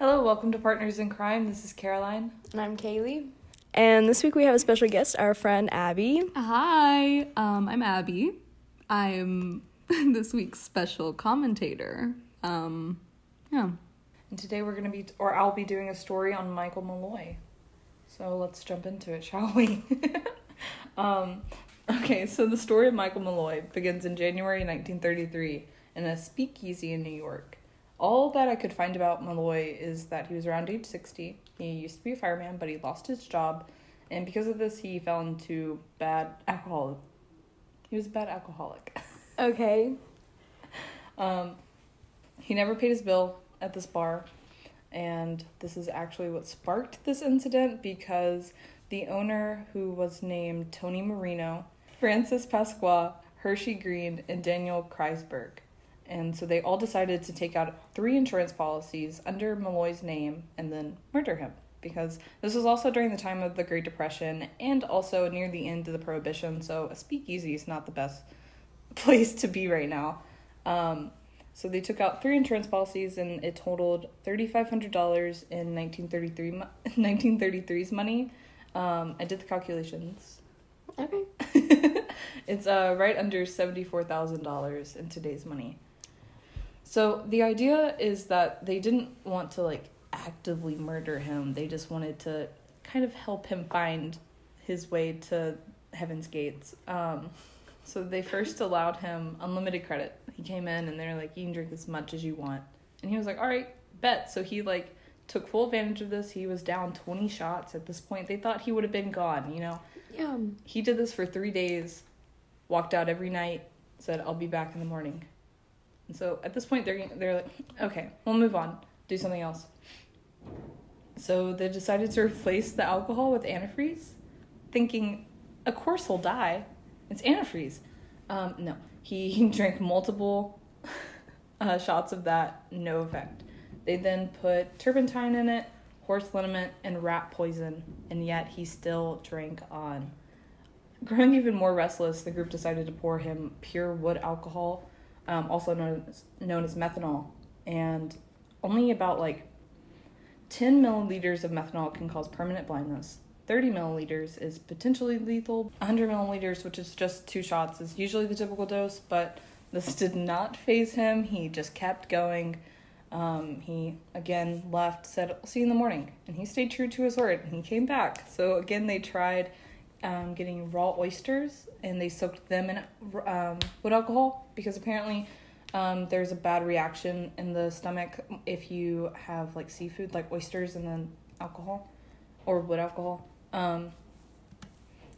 Hello, welcome to Partners in Crime. This is Caroline. And I'm Kaylee. And this week we have a special guest, our friend Abby. Hi, I'm Abby. I'm this week's special commentator. And today we're going to be, or I'll be doing a story on Michael Malloy. So let's jump into it, shall we? Okay, so the story of Michael Malloy begins in January 1933 in a speakeasy in New York. All that I could find about Malloy is that he was around age 60. He used to be a fireman, but he lost his job. And because of this, he fell into bad alcoholism. He was a bad alcoholic. Okay. He never paid his bill at this bar. And this is actually what sparked this incident, because the owner, who was named Tony Marino, Francis Pasqua, Hershey Green, and Daniel Kreisberg. And so they all decided to take out 3 insurance policies under Malloy's name and then murder him. Because this was also during the time of the Great Depression and also near the end of the Prohibition. So a speakeasy is not the best place to be right now. So they took out 3 insurance policies and it totaled $3,500 in 1933's money. I did the calculations. Okay. It's right under $74,000 in today's money. So the idea is that they didn't want to, actively murder him. They just wanted to kind of help him find his way to Heaven's Gates. So they first allowed him unlimited credit. He came in, and they were like, you can drink as much as you want. And he was like, all right, bet. So he, took full advantage of this. He was down 20 shots at this point. They thought he would have been gone, Yeah. He did this for 3 days, walked out every night, said, I'll be back in the morning. And so at this point, they're like, okay, we'll move on, do something else. So they decided to replace the alcohol with antifreeze, thinking, of course he'll die. It's antifreeze. No, he drank multiple shots of that, no effect. They then put turpentine in it, horse liniment, and rat poison, and yet he still drank on. Growing even more restless, the group decided to pour him pure wood alcohol, also known as methanol. And only about 10 milliliters of methanol can cause permanent blindness. 30 milliliters is potentially lethal. 100 milliliters, which is just 2 shots, is usually the typical dose, but this did not faze him. He just kept going. He again left, said, I'll see you in the morning. And he stayed true to his word and he came back. So again, they tried, getting raw oysters and they soaked them in, wood alcohol because apparently, there's a bad reaction in the stomach if you have seafood, oysters and then alcohol or wood alcohol,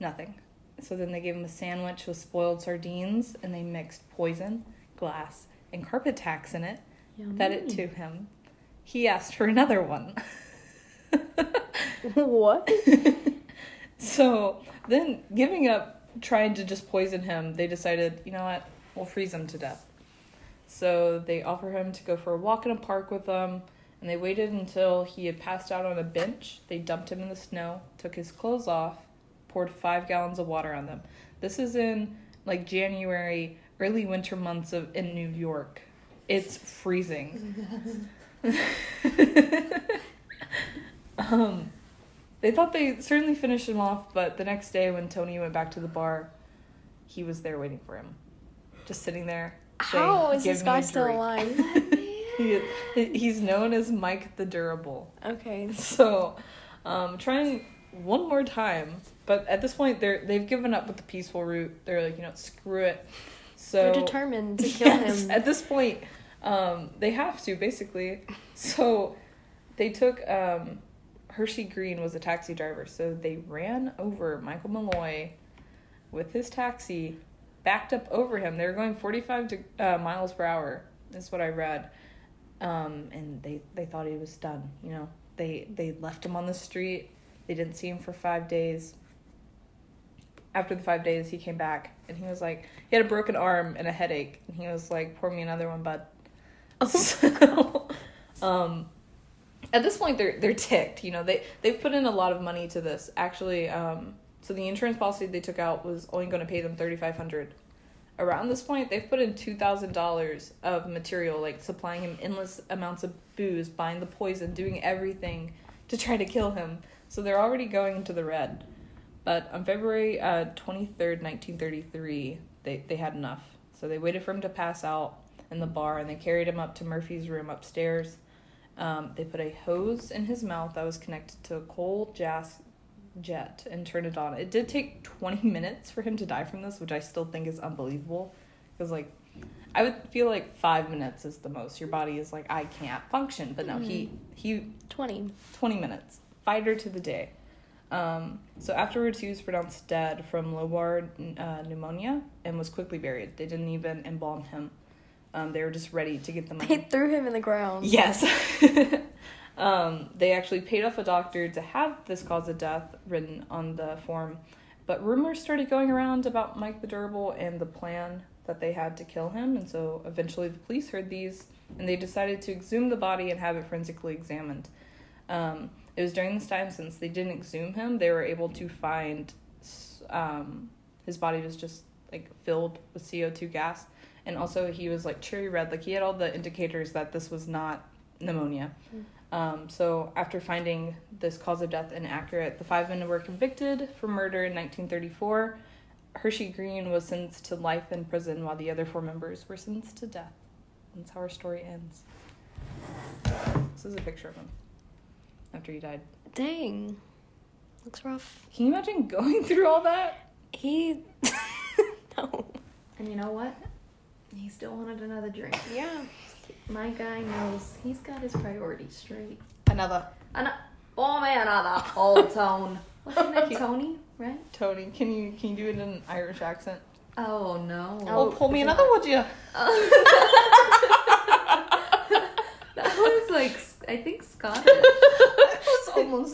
nothing. So then they gave him a sandwich with spoiled sardines and they mixed poison, glass, and carpet tacks in it. Yummy. Fed it to him. He asked for another one. What? So then, giving up trying to just poison him, they decided, you know what, we'll freeze him to death. So they offer him to go for a walk in a park with them, and they waited until he had passed out on a bench. They dumped him in the snow, took his clothes off, poured 5 gallons of water on them. This is in January, early winter months in New York. It's freezing. They thought they certainly finished him off, but the next day when Tony went back to the bar, he was there waiting for him. Just sitting there. How is this guy still alive? He's known as Mike the Durable. Okay. So, trying one more time, but at this point, they've given up with the peaceful route. They're like, screw it. So, they're determined to kill him. At this point, they have to, basically. So they took, Hershey Green was a taxi driver, so they ran over Michael Malloy with his taxi, backed up over him. They were going 45 miles per hour, is what I read. And they thought he was done, They left him on the street. They didn't see him for 5 days. After the 5 days, he came back, and he was like, he had a broken arm and a headache, and he was like, pour me another one, bud. Oh. So, at this point, they're ticked, They've put in a lot of money to this. Actually, so the insurance policy they took out was only going to pay them $3,500. around this point, they've put in $2,000 of material, like supplying him endless amounts of booze, buying the poison, doing everything to try to kill him. So they're already going into the red. But on February 23rd, 1933, they had enough. So they waited for him to pass out in the bar, and they carried him up to Murphy's room upstairs. They put a hose in his mouth that was connected to a coal gas jet and turned it on. It did take 20 minutes for him to die from this, which I still think is unbelievable. Because, like, I would feel like 5 minutes is the most. Your body is like, I can't function. But no, he 20 minutes. Fighter to the day. So afterwards, he was pronounced dead from lobar pneumonia and was quickly buried. They didn't even embalm him. They were just ready to get the money. They threw him in the ground. Yes. They actually paid off a doctor to have this cause of death written on the form. But rumors started going around about Mike the Durable and the plan that they had to kill him. And so eventually the police heard these, and they decided to exhume the body and have it forensically examined. It was during this time, since they didn't exhume him, they were able to find his body was just, like, filled with CO2 gas. And also he was, like, cherry red. Like, he had all the indicators that this was not pneumonia. So after finding this cause of death inaccurate, the five men were convicted for murder in 1934. Hershey Green was sentenced to life in prison, while the other four members were sentenced to death. That's how our story ends. This is a picture of him after he died. Dang. Looks rough. Can you imagine going through all that? No. And you know what? He still wanted another drink. Yeah. My guy knows. He's got his priorities straight. Another. Old Tone. What's his name? Tony, right? Tony. Can you do it in an Irish accent? Oh, no. Oh, pull me another, would you? That was, like, I think Scottish.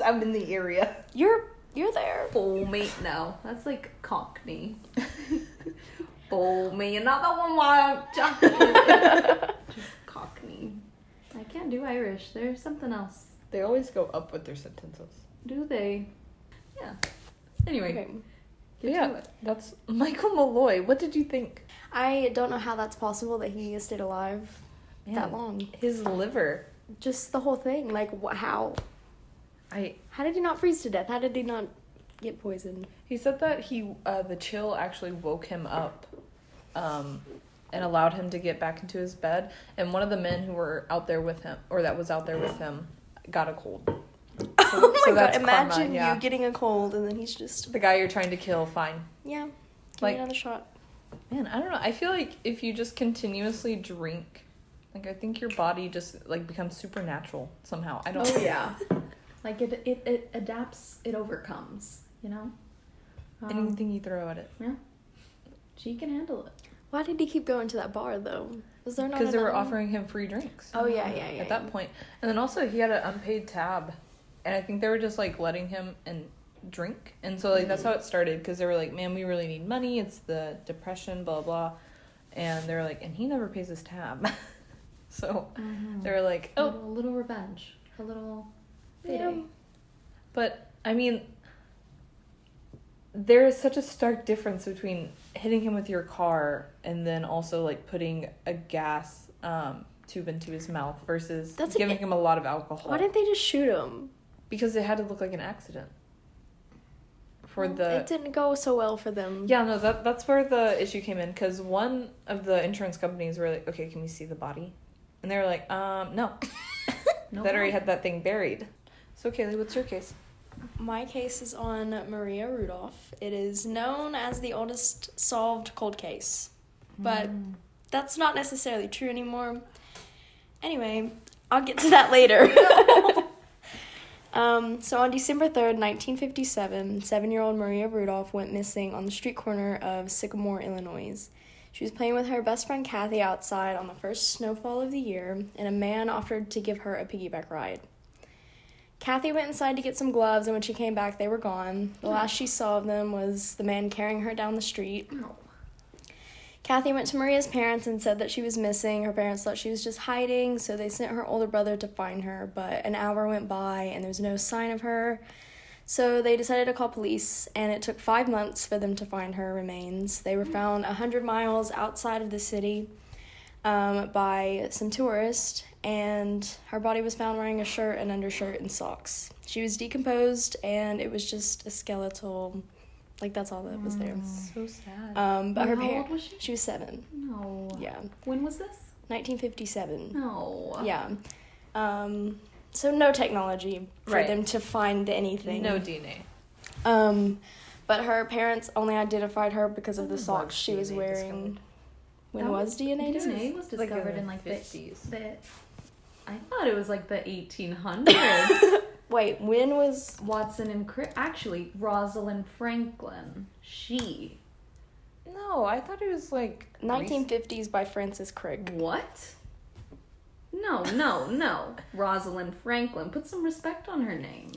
I'm in the area. You're there. Pull me. No, that's like Cockney. Pull me another one, wild chocolate. Just Cockney. I can't do Irish. There's something else. They always go up with their sentences. Do they? Yeah. Anyway. Okay. Yeah, that's Michael Malloy. What did you think? I don't know how that's possible that he stayed alive that long. His liver. Just the whole thing. Like, how? How did he not freeze to death? How did he not get poisoned? He said that the chill actually woke him up and allowed him to get back into his bed. And one of the men who were out there with him, or that was out there with him, got a cold. Oh my God. Imagine karma, you getting a cold, and then he's just... The guy you're trying to kill, fine. Yeah. Give me another shot. Man, I don't know. I feel like if you just continuously drink... Like, I think your body just, like, becomes supernatural somehow. I don't know. Oh, yeah. Like, it adapts, it overcomes, you know? Anything you throw at it. Yeah. She can handle it. Why did he keep going to that bar, though? Was there not Because they were offering him free drinks. Oh, yeah. At that point. And then also, he had an unpaid tab. And I think they were just, like, letting him and drink. And so, like, that's how it started. Because they were like, man, we really need money. It's the Depression, blah, blah. And they were like, and he never pays his tab. So they were like, oh. A little revenge. A little payday. Yeah. But, I mean, there is such a stark difference between hitting him with your car and then also, like, putting a gas tube into his mouth versus giving him a lot of alcohol. Why didn't they just shoot him? Because it had to look like an accident. It didn't go so well for them. Yeah, no, that's where the issue came in. Because one of the insurance companies were like, okay, can we see the body? And they were like, no. That already had that thing buried. So, Kaylee, what's your case? My case is on Maria Rudolph. It is known as the oldest solved cold case. But that's not necessarily true anymore. Anyway, I'll get to that later. So on December 3rd, 1957, 7-year-old Maria Rudolph went missing on the street corner of Sycamore, Illinois. She was playing with her best friend Kathy outside on the first snowfall of the year, and a man offered to give her a piggyback ride. Kathy went inside to get some gloves, and when she came back, they were gone. The last she saw of them was the man carrying her down the street. Oh. Kathy went to Maria's parents and said that she was missing. Her parents thought she was just hiding, so they sent her older brother to find her, but an hour went by and there was no sign of her. So they decided to call police, and it took 5 months for them to find her remains. They were found 100 miles outside of the city by some tourists, and her body was found wearing a shirt, an undershirt, and socks. She was decomposed, and it was just a skeletal, like, that's all that was there. So sad. But her parents... How old was she? She was 7. No. Yeah. When was this? 1957. No. Yeah. So no technology for them to find anything. No DNA. But her parents only identified her because of the socks she was wearing. When was DNA discovered? DNA was discovered in like the 50s. I thought it was like the 1800s. Wait, when was Watson and actually Rosalind Franklin? She. No, I thought it was like 1950s by Francis Crick. What? No. Rosalind Franklin. Put some respect on her name.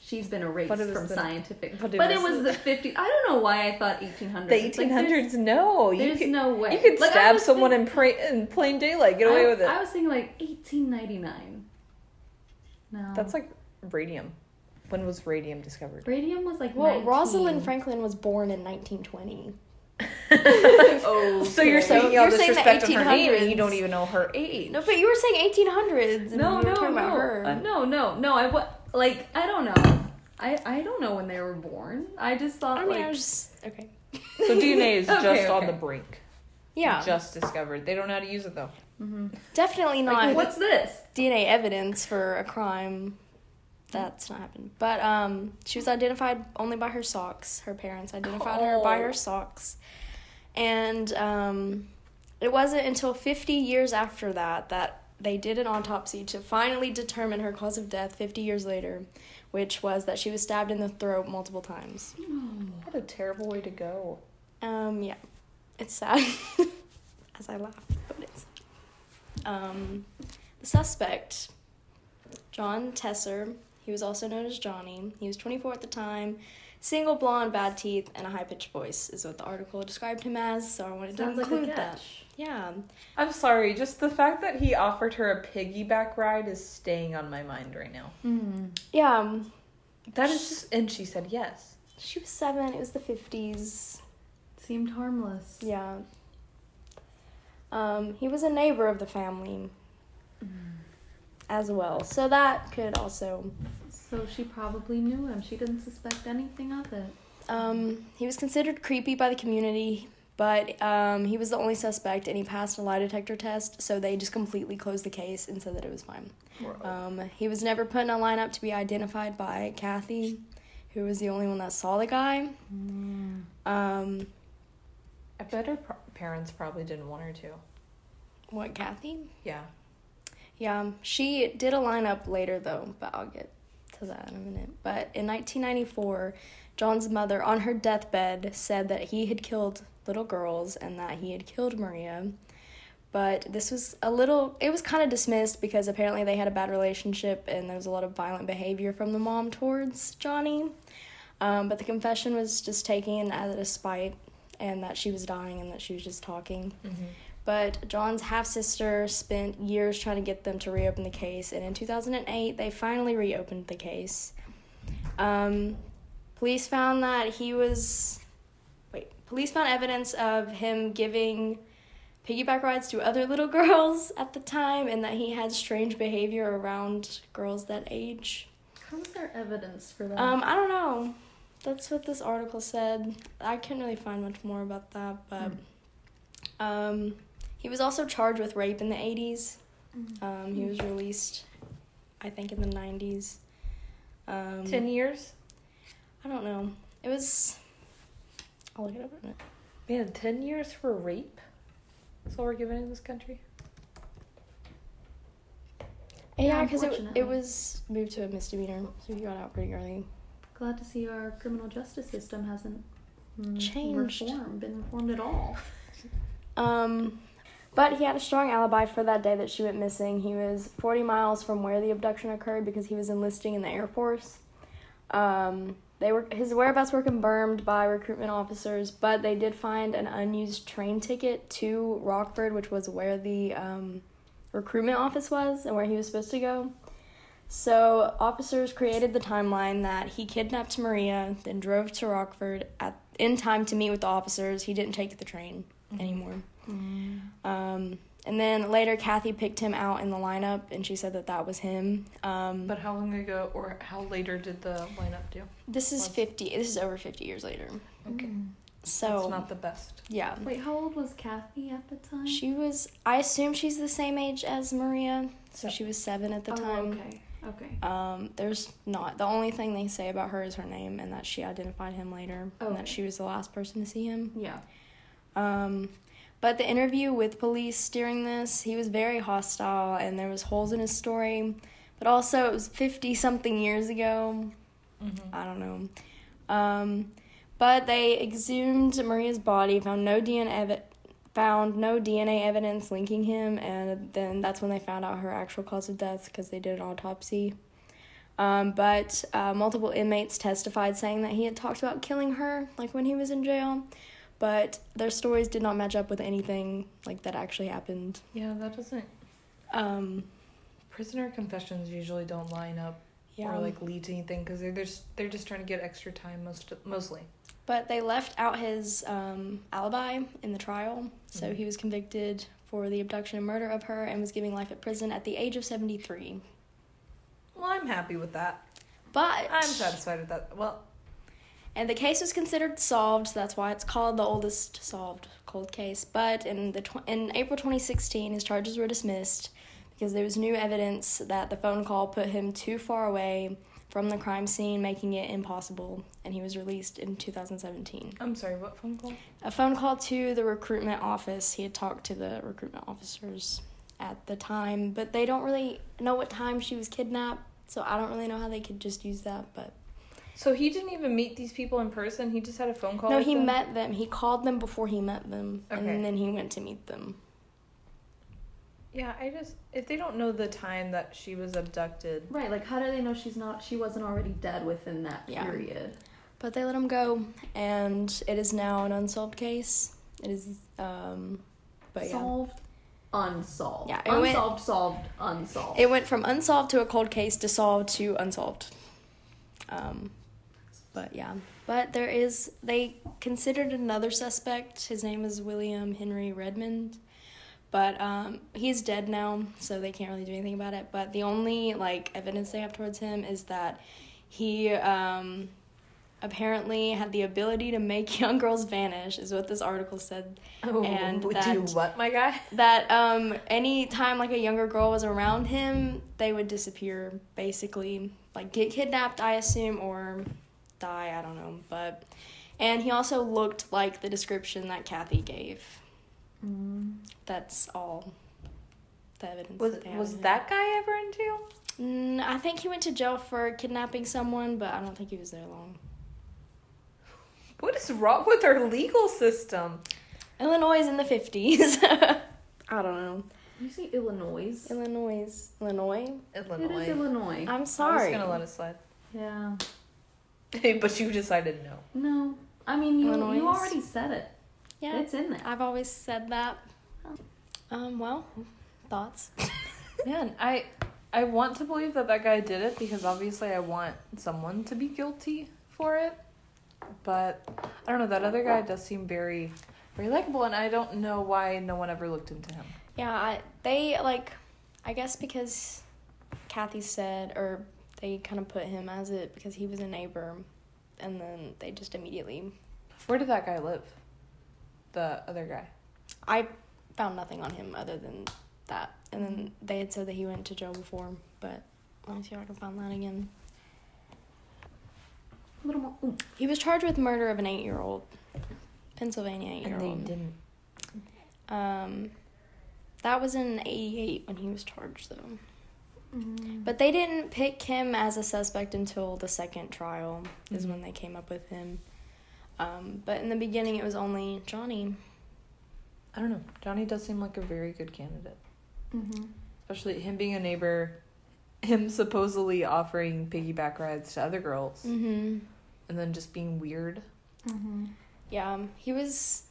She's been erased from scientific... But it was the 50s. I don't know why I thought 1800s. The 1800s, like, there's no way. You could stab someone in plain daylight. Get away with it. I was thinking, like, 1899. No. That's, like, radium. When was radium discovered? Radium was, like, Rosalind Franklin was born in 1920. Oh, so you're saying all this respect on her name and you don't even know her age. No, but you were saying 1800s. No. I don't know. I don't know when they were born. I just thought. Okay. So DNA is just on the brink. Yeah. Just discovered. They don't know how to use it though. Mm-hmm. Definitely not. Like, what's this? DNA evidence for a crime. That's not happened. But she was identified only by her socks. Her parents identified her by her socks. And it wasn't until 50 years after that they did an autopsy to finally determine her cause of death 50 years later, which was that she was stabbed in the throat multiple times. What a terrible way to go. Yeah. It's sad. As I laugh. But it's... the suspect, John Tessier... He was also known as Johnny. He was 24 at the time, single, blonde, bad teeth, and a high-pitched voice is what the article described him as, so I wanted to include that. Yeah. I'm sorry, just the fact that he offered her a piggyback ride is staying on my mind right now. Mm-hmm. Yeah. That is just... And she said yes. She was 7, it was the 50s. Seemed harmless. Yeah. He was a neighbor of the family. As well. So that could also... So she probably knew him. She didn't suspect anything of it. He was considered creepy by the community, but he was the only suspect, and he passed a lie detector test, so they just completely closed the case and said that it was fine. He was never put in a lineup to be identified by Kathy, who was the only one that saw the guy. Mm. I bet her parents probably didn't want her to. What, Kathy? Yeah. Yeah, she did a lineup later, though, but I'll get to that in a minute. But in 1994, John's mother, on her deathbed, said that he had killed little girls and that he had killed Maria. But this was it was kind of dismissed because apparently they had a bad relationship and there was a lot of violent behavior from the mom towards Johnny. But the confession was just taken as a spite and that she was dying and that she was just talking. Mm-hmm. But John's half-sister spent years trying to get them to reopen the case, and in 2008, they finally reopened the case. Police found evidence of him giving piggyback rides to other little girls at the time, and that he had strange behavior around girls that age. How was there evidence for that? I don't know. That's what this article said. I couldn't really find much more about that, but... He was also charged with rape in the 80s. He was released, I think, in the 90s. 10 years? I don't know. It was... I'll look it up in a minute. Man, 10 years for rape? That's all we're given in this country? Yeah, because it was moved to a misdemeanor, so he got out pretty early. Glad to see our criminal justice system hasn't been reformed at all. But he had a strong alibi for that day that she went missing. He was 40 miles from where the abduction occurred because he was enlisting in the Air Force. His whereabouts were confirmed by recruitment officers, but they did find an unused train ticket to Rockford, which was where the recruitment office was and where he was supposed to go. So officers created the timeline that he kidnapped Maria, then drove to Rockford in time to meet with the officers. He didn't take the train anymore. Mm-hmm. And then later, Kathy picked him out in the lineup, and she said that that was him. But how long ago or how later did the lineup do? This is over 50 years later. Okay. Mm. So it's not the best. Yeah. Wait, how old was Kathy at the time? I assume she's the same age as Maria, so she was 7 at the time. Okay. The only thing they say about her is her name, and that she identified him later, and that she was the last person to see him. Yeah. But the interview with police during this, he was very hostile, and there was holes in his story, but also it was 50-something years ago. Mm-hmm. I don't know. But they exhumed Maria's body, found no DNA evidence linking him, and then that's when they found out her actual cause of death, because they did an autopsy. But multiple inmates testified saying that he had talked about killing her, like when he was in jail, but their stories did not match up with anything like that actually happened. Yeah, that doesn't. Prisoner confessions usually don't line up or like lead to anything, because they're just trying to get extra time mostly. But they left out his alibi in the trial, so he was convicted for the abduction and murder of her and was giving life at prison at the age of 73. Well, I'm happy with that. But I'm satisfied with that. Well, and the case was considered solved, so that's why it's called the oldest solved cold case. But in April 2016, his charges were dismissed because there was new evidence that the phone call put him too far away from the crime scene, making it impossible, and he was released in 2017. I'm sorry, what phone call? A phone call to the recruitment office. He had talked to the recruitment officers at the time, but they don't really know what time she was kidnapped, so I don't really know how they could just use that, but... So he didn't even meet these people in person? He just had a phone call? No, he met them. He called them before he met them, and then he went to meet them. Yeah, if they don't know the time that she was abducted. Right, like how do they know she wasn't already dead within that period? But they let him go, and it is now an unsolved case. It is, Solved, unsolved. Yeah, solved, unsolved. It went from unsolved to a cold case to solved to unsolved. But they considered another suspect. His name is William Henry Redmond. But he's dead now, so they can't really do anything about it. But the only, evidence they have towards him is that he apparently had the ability to make young girls vanish, is what this article said. Oh, and do what, my guy? That any time, a younger girl was around him, they would disappear, basically. Get kidnapped, I assume, or die, I don't know. And he also looked like the description that Kathy gave. That's all the evidence. Was that guy ever in jail? I think he went to jail for kidnapping someone, but I don't think he was there long. What is wrong with our legal system? Illinois is in the 50s. I don't know. You say Illinois? Illinois. It is Illinois. I'm sorry. I was going to let it slide. Yeah. But you decided no. No. I mean, you already said it. Yeah, it's in there. I've always said that. Well, thoughts? Man, I want to believe that guy did it, because obviously I want someone to be guilty for it. But I don't know, that other guy does seem very, very likable, and I don't know why no one ever looked into him. Yeah, I guess because Kathy said, or they kind of put him as it because he was a neighbor, and then they just immediately... Where did that guy live? The other guy. I found nothing on him other than that. And then they had said that he went to jail before, but let me see if I can find that again. A little more. Ooh. He was charged with murder of an 8-year-old. Pennsylvania 8-year-old. And they didn't. That was in 1988 when he was charged, though. Mm. But they didn't pick him as a suspect until the second trial is when they came up with him. But in the beginning, it was only Johnny. I don't know. Johnny does seem like a very good candidate. Mm-hmm. Especially him being a neighbor, him supposedly offering piggyback rides to other girls, mm-hmm. and then just being weird. Mm-hmm. Yeah, he was,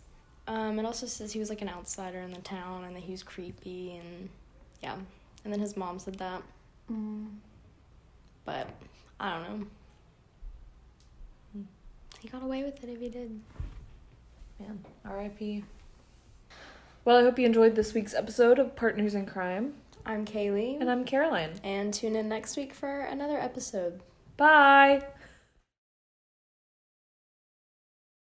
it also says he was an outsider in the town, and that he was creepy, and then his mom said that. Mm. But I don't know. He got away with it if he did. Man, R.I.P. Well, I hope you enjoyed this week's episode of Partners in Crime. I'm Kaylee. And I'm Caroline. And tune in next week for another episode. Bye!